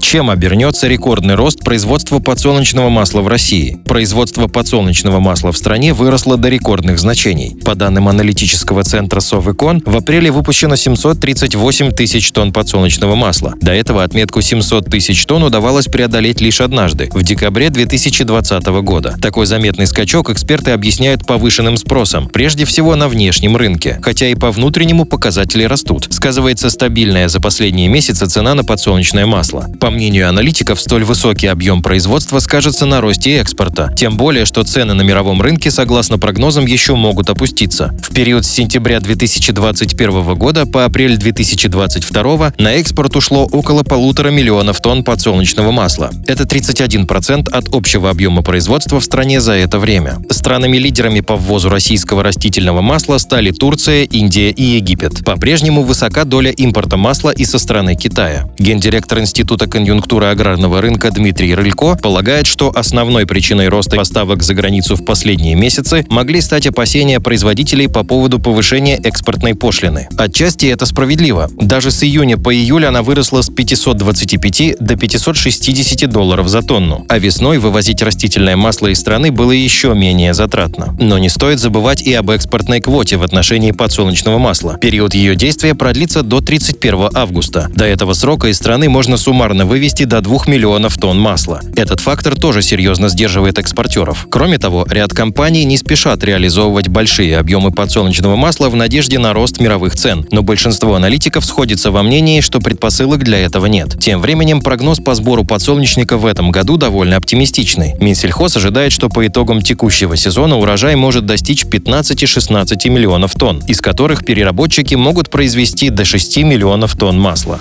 Чем обернется рекордный рост производства подсолнечного масла в России? Производство подсолнечного масла в стране выросло до рекордных значений. По данным аналитического центра Совэкон, в апреле выпущено 738 тысяч тонн подсолнечного масла. До этого отметку 700 тысяч тонн удавалось преодолеть лишь однажды, в декабре 2020 года. Такой заметный скачок эксперты объясняют повышенным спросом, прежде всего на внешнем рынке. Хотя и по внутреннему показатели растут. Сказывается стабильная за последние месяцы цена на подсолнечное масло. По мнению аналитиков, столь высокий объем производства скажется на росте экспорта. Тем более, что цены на мировом рынке, согласно прогнозам, еще могут опуститься. В период с сентября 2021 года по апрель 2022 на экспорт ушло около 1,5 миллиона тонн подсолнечного масла. Это 31% от общего объема производства в стране за это время. Странами-лидерами по ввозу российского растительного масла стали Турция, Индия и Египет. По-прежнему высока доля импорта масла и со стороны Китая. Гендиректор Института конъюнктуры аграрного рынка Дмитрий Рылько полагает, что основной причиной роста поставок за границу в последние месяцы могли стать опасения производителей по поводу повышения экспортной пошлины. Отчасти это справедливо. Даже с июня по июль она выросла с 525 до 560 долларов за тонну. А весной вывозить растительное масло из страны было еще менее затратно. Но не стоит забывать и об экспортной квоте в отношении подсолнечного масла. Период ее действия продлится до 31 августа. До этого срока из страны можно суммарно вывести до 2 миллионов тонн масла. Этот фактор тоже серьезно сдерживает экспортеров. Кроме того, ряд компаний не спешат реализовывать большие объемы подсолнечного масла в надежде на рост мировых цен, но большинство аналитиков сходится во мнении, что предпосылок для этого нет. Тем временем прогноз по сбору подсолнечника в этом году довольно оптимистичный. Минсельхоз ожидает, что по итогам текущего сезона урожай может достичь 15-16 миллионов тонн, из которых переработчики могут произвести до 6 миллионов тонн масла.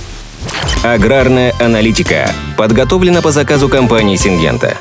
Аграрная аналитика подготовлена по заказу компании «Сингента».